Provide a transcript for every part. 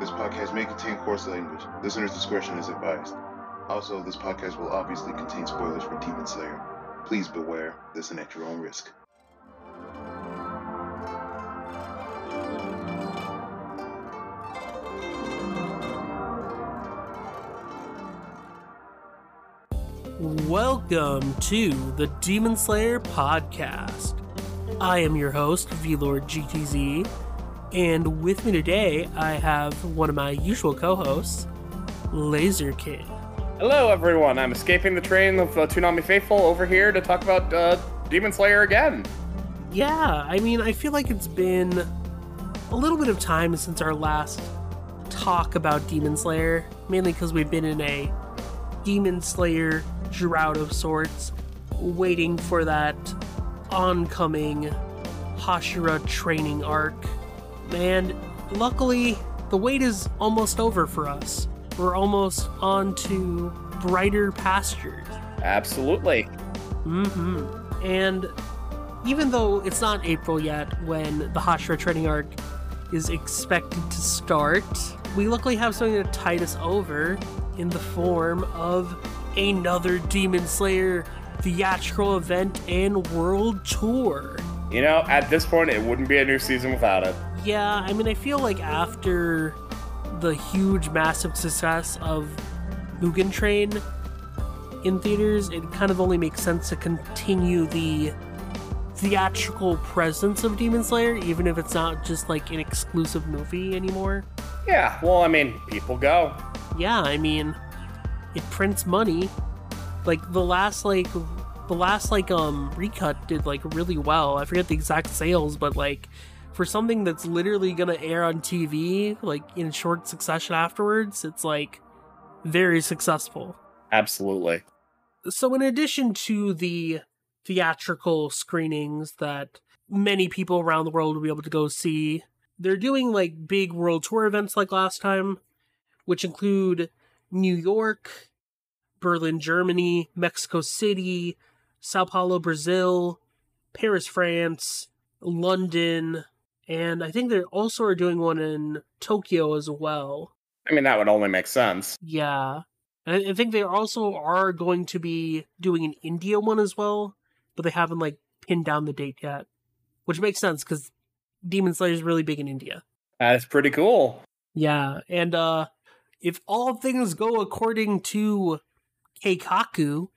This podcast may contain coarse language. Listener's discretion is advised. Also, this podcast will obviously contain spoilers for Demon Slayer. Please beware. Listen at your own risk. Welcome to the Demon Slayer Podcast. I am your host, VLordGTZ. And with me today, I have one of my usual co-hosts, Laserkid. Hello, everyone. I'm escaping the train of Toonami Faithful over here to talk about Demon Slayer again. Yeah, I mean, I feel like it's been a little bit of time since our last talk about Demon Slayer, mainly because we've been in a Demon Slayer drought of sorts, waiting for that oncoming Hashira Training Arc. And luckily, the wait is almost over for us. We're almost on to brighter pastures. Absolutely. Mm-hmm. And even though it's not April yet when the Hashira Training Arc is expected to start, we luckily have something to tide us over in the form of another Demon Slayer theatrical event and world tour. You know, at this point, it wouldn't be a new season without it. Yeah, I mean, I feel like after the huge, massive success of Mugen Train in theaters, it kind of only makes sense to continue the theatrical presence of Demon Slayer, even if it's not just like an exclusive movie anymore. Yeah, well, I mean, people go. Yeah, I mean, it prints money. Like, the last recut did, like, really well. I forget the exact sales, but, like, for something that's literally gonna air on TV, like, in short succession afterwards, it's, like, very successful. Absolutely. So in addition to the theatrical screenings that many people around the world will be able to go see, they're doing, like, big world tour events like last time, which include New York, Berlin, Germany, Mexico City, Sao Paulo, Brazil, Paris, France, London, and I think they also are doing one in Tokyo as well. I mean, that would only make sense. Yeah. And I think they also are going to be doing an India one as well, but they haven't, like, pinned down the date yet, which makes sense because Demon Slayer is really big in India. That's pretty cool. Yeah. And if all things go according to Keikaku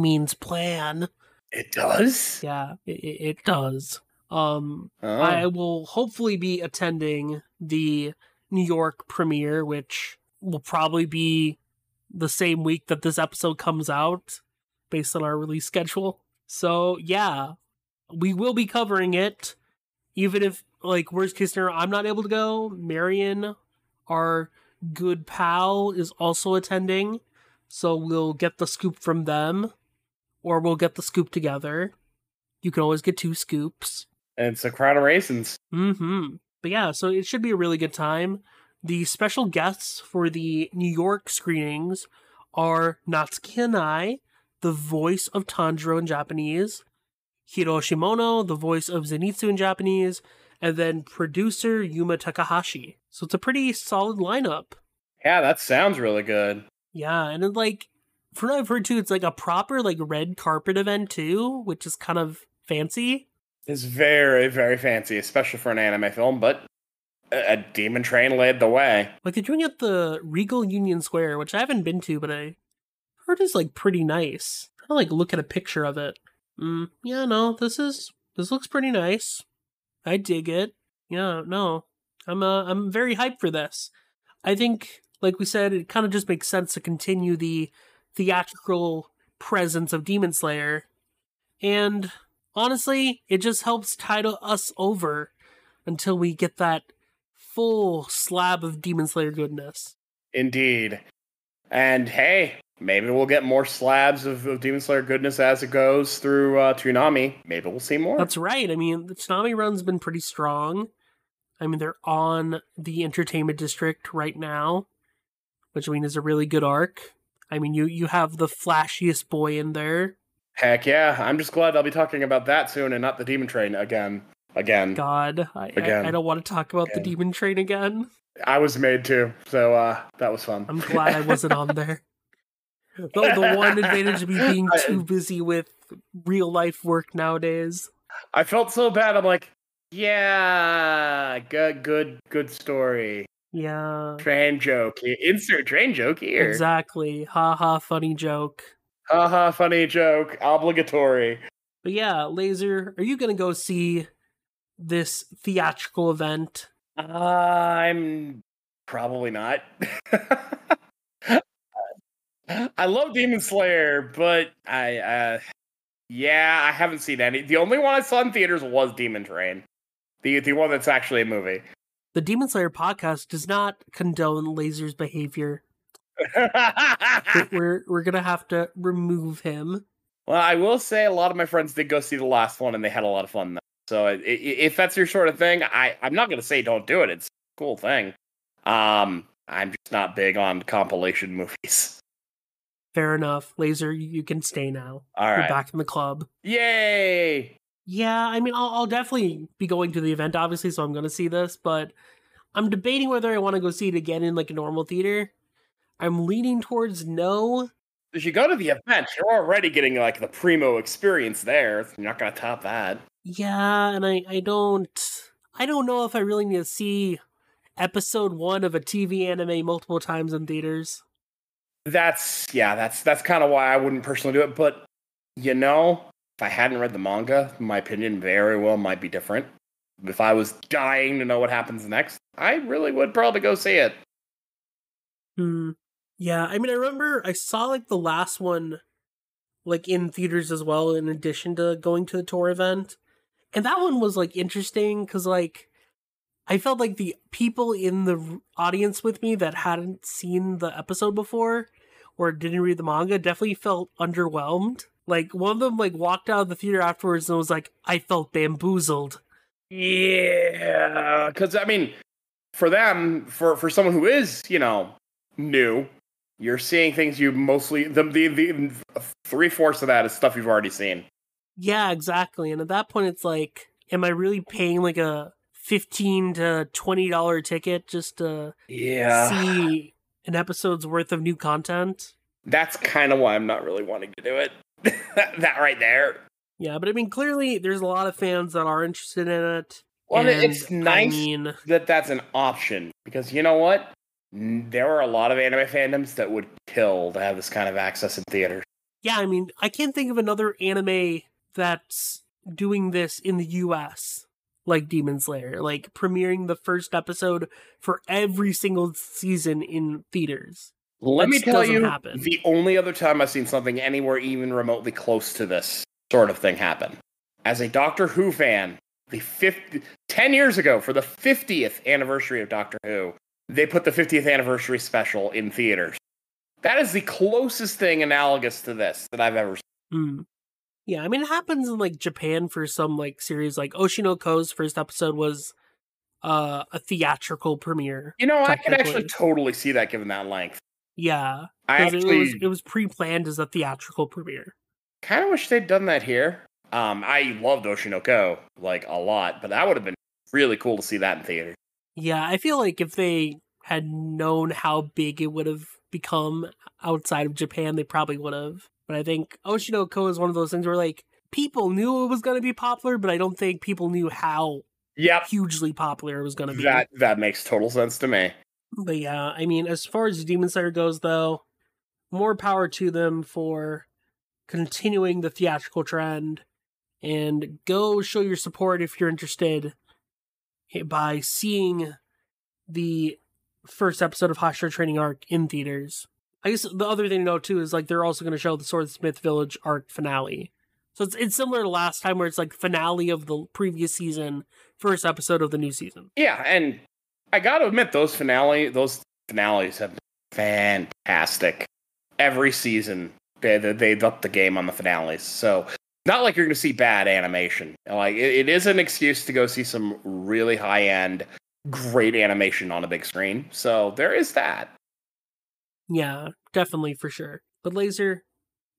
means plan. It does? Yeah, it does. I will hopefully be attending the New York premiere, which will probably be the same week that this episode comes out, based on our release schedule. So, yeah, we will be covering it, even if, like, worst case scenario, I'm not able to go. Marion, our good pal, is also attending, so we'll get the scoop from them. Or we'll get the scoop together. You can always get two scoops. And it's a crowd of raisins. Mm-hmm. But yeah, so it should be a really good time. The special guests for the New York screenings are Natsuki Hanai, the voice of Tanjiro in Japanese, Hiro Shimono, the voice of Zenitsu in Japanese, and then producer Yuma Takahashi. So it's a pretty solid lineup. Yeah, that sounds really good. Yeah, and it's like, from what I've heard, too, it's like a proper, like, red carpet event, too, which is kind of fancy. It's very, very fancy, especially for an anime film, but a Demon Train led the way. Like, they're doing it at the Regal Union Square, which I haven't been to, but I heard is, like, pretty nice. I'm trying to, like, look at a picture of it. Yeah, no, this looks pretty nice. I dig it. Yeah, no, I'm very hyped for this. I think, like we said, it kind of just makes sense to continue the theatrical presence of Demon Slayer, and honestly, it just helps tide us over until we get that full slab of Demon Slayer goodness. Indeed. And hey, maybe we'll get more slabs of Demon Slayer goodness as it goes through Toonami. Maybe we'll see more. That's right. I mean, the Toonami run's been pretty strong. I mean, they're on the Entertainment District right now, which, I mean, is a really good arc. I mean, you have the flashiest boy in there. Heck yeah. I'm just glad I'll be talking about that soon and not the Demon Train again. God, I don't want to talk about the Demon Train again. I was made to, so that was fun. I'm glad I wasn't on there. The one advantage of me being too busy with real life work nowadays. I felt so bad. I'm like, yeah, good story. Yeah. Train joke. Insert train joke here. Exactly. Ha ha, funny joke. Ha ha, funny joke. Obligatory. But yeah, Laser, are you going to go see this theatrical event? I'm probably not. I love Demon Slayer, but I haven't seen any. The only one I saw in theaters was Demon Train. The one that's actually a movie. The Demon Slayer podcast does not condone Laser's behavior. We're going to have to remove him. Well, I will say a lot of my friends did go see the last one and they had a lot of fun, though. So if that's your sort of thing, I'm not going to say don't do it. It's a cool thing. I'm just not big on compilation movies. Fair enough. Laser, you can stay now. All right. You're back in the club. Yay! Yeah, I mean, I'll definitely be going to the event, obviously, so I'm going to see this, but I'm debating whether I want to go see it again in, like, a normal theater. I'm leaning towards no. If you go to the event, you're already getting, like, the primo experience there. You're not going to top that. Yeah, and I don't know if I really need to see episode 1 of a TV anime multiple times in theaters. That's kind of why I wouldn't personally do it. But, you know, if I hadn't read the manga, my opinion very well might be different. If I was dying to know what happens next, I really would probably go see it. Yeah, I mean, I remember I saw, like, the last one, like, in theaters as well, in addition to going to the tour event. And that one was, like, interesting because, like, I felt like the people in the audience with me that hadn't seen the episode before or didn't read the manga definitely felt underwhelmed. Like, one of them, like, walked out of the theater afterwards and was like, I felt bamboozled. Yeah, because, I mean, for them, for someone who is, you know, new, you're seeing things you mostly... The 3/4 of that is stuff you've already seen. Yeah, exactly. And at that point, it's like, am I really paying, like, a $15 to $20 ticket just to see an episode's worth of new content? That's kind of why I'm not really wanting to do it. That right there. Yeah, but I mean, clearly, there's a lot of fans that are interested in it. Well, it's nice that that's an option, because you know what? There are a lot of anime fandoms that would kill to have this kind of access in theaters. Yeah, I mean, I can't think of another anime that's doing this in the US like Demon Slayer, like premiering the first episode for every single season in theaters. Let me tell you, the only other time I've seen something anywhere even remotely close to this sort of thing happen. As a Doctor Who fan, 10 years ago, for the 50th anniversary of Doctor Who, they put the 50th anniversary special in theaters. That is the closest thing analogous to this that I've ever seen. Mm. Yeah, I mean, it happens in, like, Japan for some, like, series. Like, Oshinoko's first episode was a theatrical premiere. You know, I can actually totally see that given that length. Yeah, it was pre-planned as a theatrical premiere. Kind of wish they'd done that here. I loved Oshinoko, like, a lot, but that would have been really cool to see that in theaters. Yeah, I feel like if they had known how big it would have become outside of Japan, they probably would have. But I think Oshinoko is one of those things where, like, people knew it was going to be popular, but I don't think people knew how hugely popular it was going to be. That makes total sense to me. But yeah, I mean, as far as Demon Slayer goes, though, more power to them for continuing the theatrical trend. And go show your support if you're interested by seeing the first episode of Hashira Training Arc in theaters. I guess the other thing to know, too, is, like, they're also going to show the Swordsmith Village Arc finale. So it's similar to last time where it's like finale of the previous season, first episode of the new season. Yeah, and I gotta admit, those finales have been fantastic. Every season, they've upped the game on the finales. So not like you're gonna see bad animation. Like it is an excuse to go see some really high-end, great animation on a big screen. So there is that. Yeah, definitely, for sure. But Laser,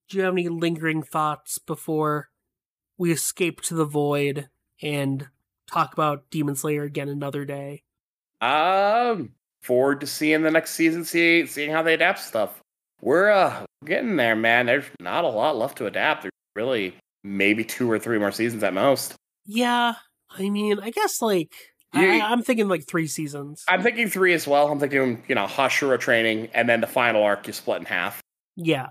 do you have any lingering thoughts before we escape to the void and talk about Demon Slayer again another day? Forward to seeing the next season, seeing how they adapt stuff. We're getting there, man. There's not a lot left to adapt. There's really maybe 2 or 3 more seasons at most. Yeah, I mean, I guess like I'm thinking like 3 seasons. I'm thinking 3 as well. I'm thinking, Hashira training, and then the final arc you split in half. Yeah,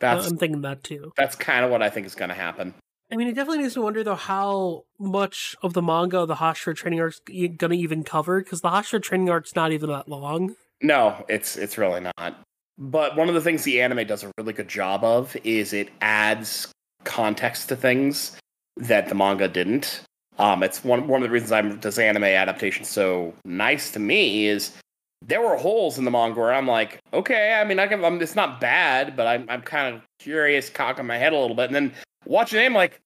I'm thinking that too. That's kind of what I think is going to happen. I mean, it definitely makes me wonder, though, how much of the manga the Hashira training arc's going to even cover, because the Hashira training arc's not even that long. No, it's really not. But one of the things the anime does a really good job of is it adds context to things that the manga didn't. It's one of the reasons this anime adaptation so nice to me is there were holes in the manga where I'm like, okay, I mean, it's not bad, but I'm kind of curious, cocking my head a little bit, and then watch an anime like,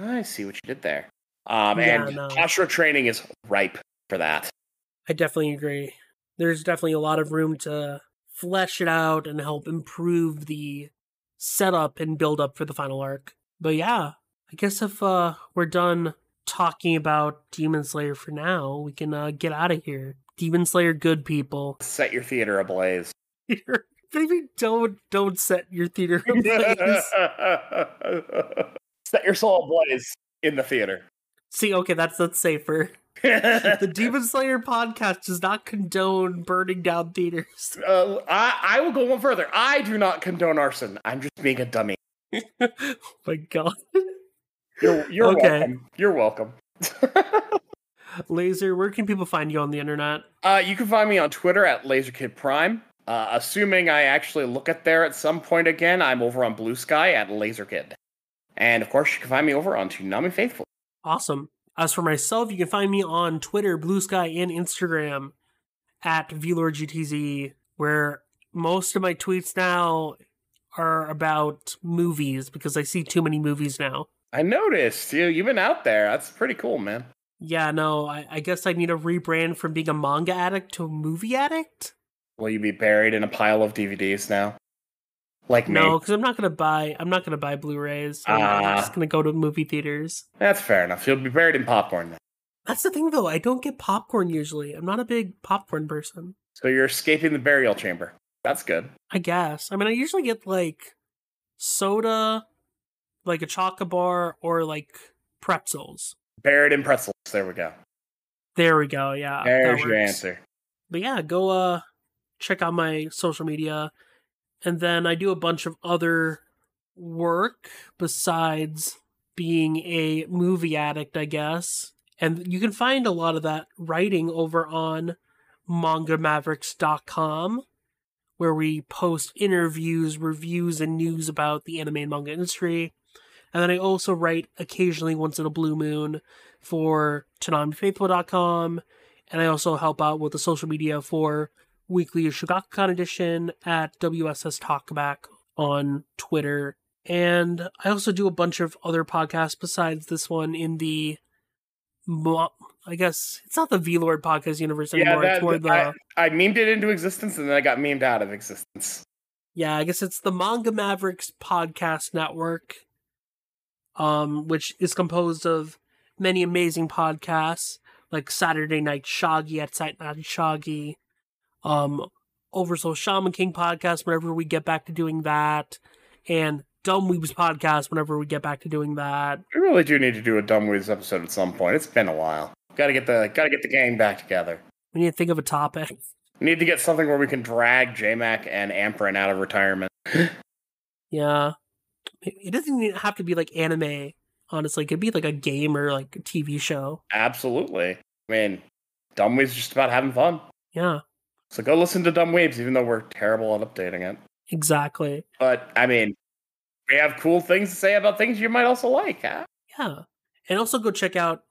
I see what you did there. Hashira training is ripe for that. I definitely agree. There's definitely a lot of room to flesh it out and help improve the setup and build up for the final arc. But yeah, I guess if we're done talking about Demon Slayer for now, we can get out of here. Demon Slayer, good people. Set your theater ablaze. Maybe don't set your theater ablaze. Set your soul ablaze in the theater. See, okay, that's safer. The Demon Slayer podcast does not condone burning down theaters. I will go one further. I do not condone arson. I'm just being a dummy. Oh my god. You're okay. Welcome. You're welcome. Laser, where can people find you on the internet? You can find me on Twitter at Laserkid Prime. Assuming I actually look at there at some point again, I'm over on Blue Sky at Laserkid. And of course, you can find me over on Toonami Faithful. Awesome. As for myself, you can find me on Twitter, Blue Sky, and Instagram at VLordGTZ, where most of my tweets now are about movies because I see too many movies now. I noticed. You've been out there. That's pretty cool, man. Yeah, no, I guess I need to rebrand from being a manga addict to a movie addict. Will you be buried in a pile of DVDs now? Like me? No, because I'm not gonna buy Blu-rays. So I'm just gonna go to movie theaters. That's fair enough. You'll be buried in popcorn then. That's the thing, though. I don't get popcorn usually. I'm not a big popcorn person. So you're escaping the burial chamber. That's good. I guess. I mean, I usually get like soda, like a chocobar, or like pretzels. Buried in pretzels. There we go. There we go, yeah. There's your answer. But yeah, go check out my social media. And then I do a bunch of other work besides being a movie addict, I guess. And you can find a lot of that writing over on MangaMavericks.com, where we post interviews, reviews, and news about the anime and manga industry. And then I also write occasionally, once in a blue moon, for ToonamiFaithful.com. And I also help out with the social media for Weekly Shogakukan Edition at WSS Talkback on Twitter. And I also do a bunch of other podcasts besides this one in the, I guess, it's not the VLord podcast universe anymore. I memed it into existence and then I got memed out of existence. Yeah, I guess it's the Manga Mavericks podcast network. Which is composed of many amazing podcasts like Saturday Night Shoggy at Saturday Night Shoggy, Oversoul Shaman King podcast whenever we get back to doing that, and Dumbweebs podcast whenever we get back to doing that. We really do need to do a Dumbweebs episode at some point. It's been a while. Got to get the gang back together. We need to think of a topic. We need to get something where we can drag JMac and AmpRen out of retirement. Yeah. It doesn't even have to be like anime, honestly. It could be like a game or like a TV show. Absolutely. I mean, Dumbweebs is just about having fun. Yeah. So go listen to Dumbweebs, even though we're terrible at updating it. Exactly. But, I mean, We have cool things to say about things you might also like, huh? Yeah. And also go check out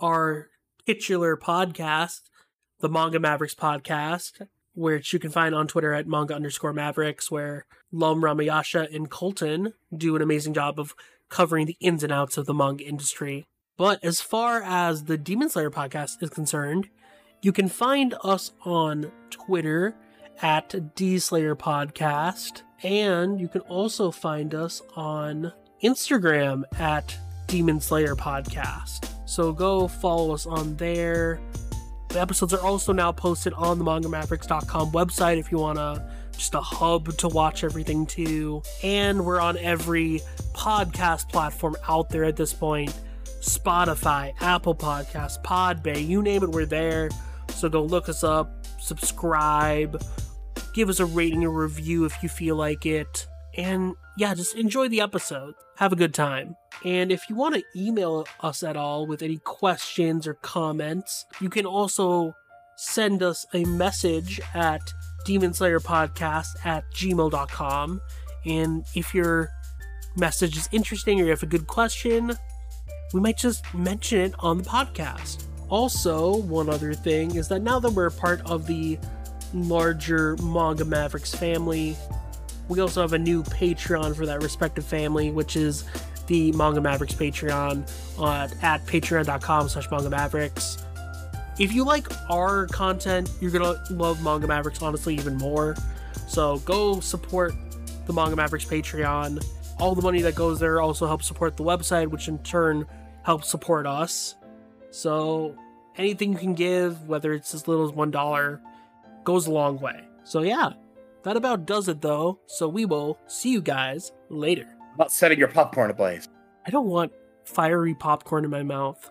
our titular podcast, the Manga Mavericks podcast, which you can find on Twitter at manga_mavericks, where Lum Ramayasha and Colton do an amazing job of covering the ins and outs of the manga industry. But as far as the Demon Slayer podcast is concerned, you can find us on Twitter at DSlayer Podcast, and you can also find us on Instagram at Demon Slayer Podcast. So go follow us on there. The episodes are also now posted on the mangamavericks.com website if you want to just a hub to watch everything to. And we're on every podcast platform out there at this point. Spotify, Apple Podcasts, Podbay, you name it, we're there. So go look us up, subscribe, give us a rating or review if you feel like it. And yeah, just enjoy the episode. Have a good time. And if you want to email us at all with any questions or comments, you can also send us a message at demonslayerpodcast@gmail.com. And if your message is interesting or you have a good question, we might just mention it on the podcast. Also, one other thing is that now that we're a part of the larger Manga Mavericks family, we also have a new Patreon for that respective family, which is the Manga Mavericks Patreon at patreon.com/Manga Mavericks. If you like our content, you're going to love Manga Mavericks, honestly, even more. So go support the Manga Mavericks Patreon. All the money that goes there also helps support the website, which in turn helps support us. So anything you can give, whether it's as little as $1, goes a long way. So yeah, that about does it though. So we will see you guys later. About setting your popcorn ablaze. I don't want fiery popcorn in my mouth.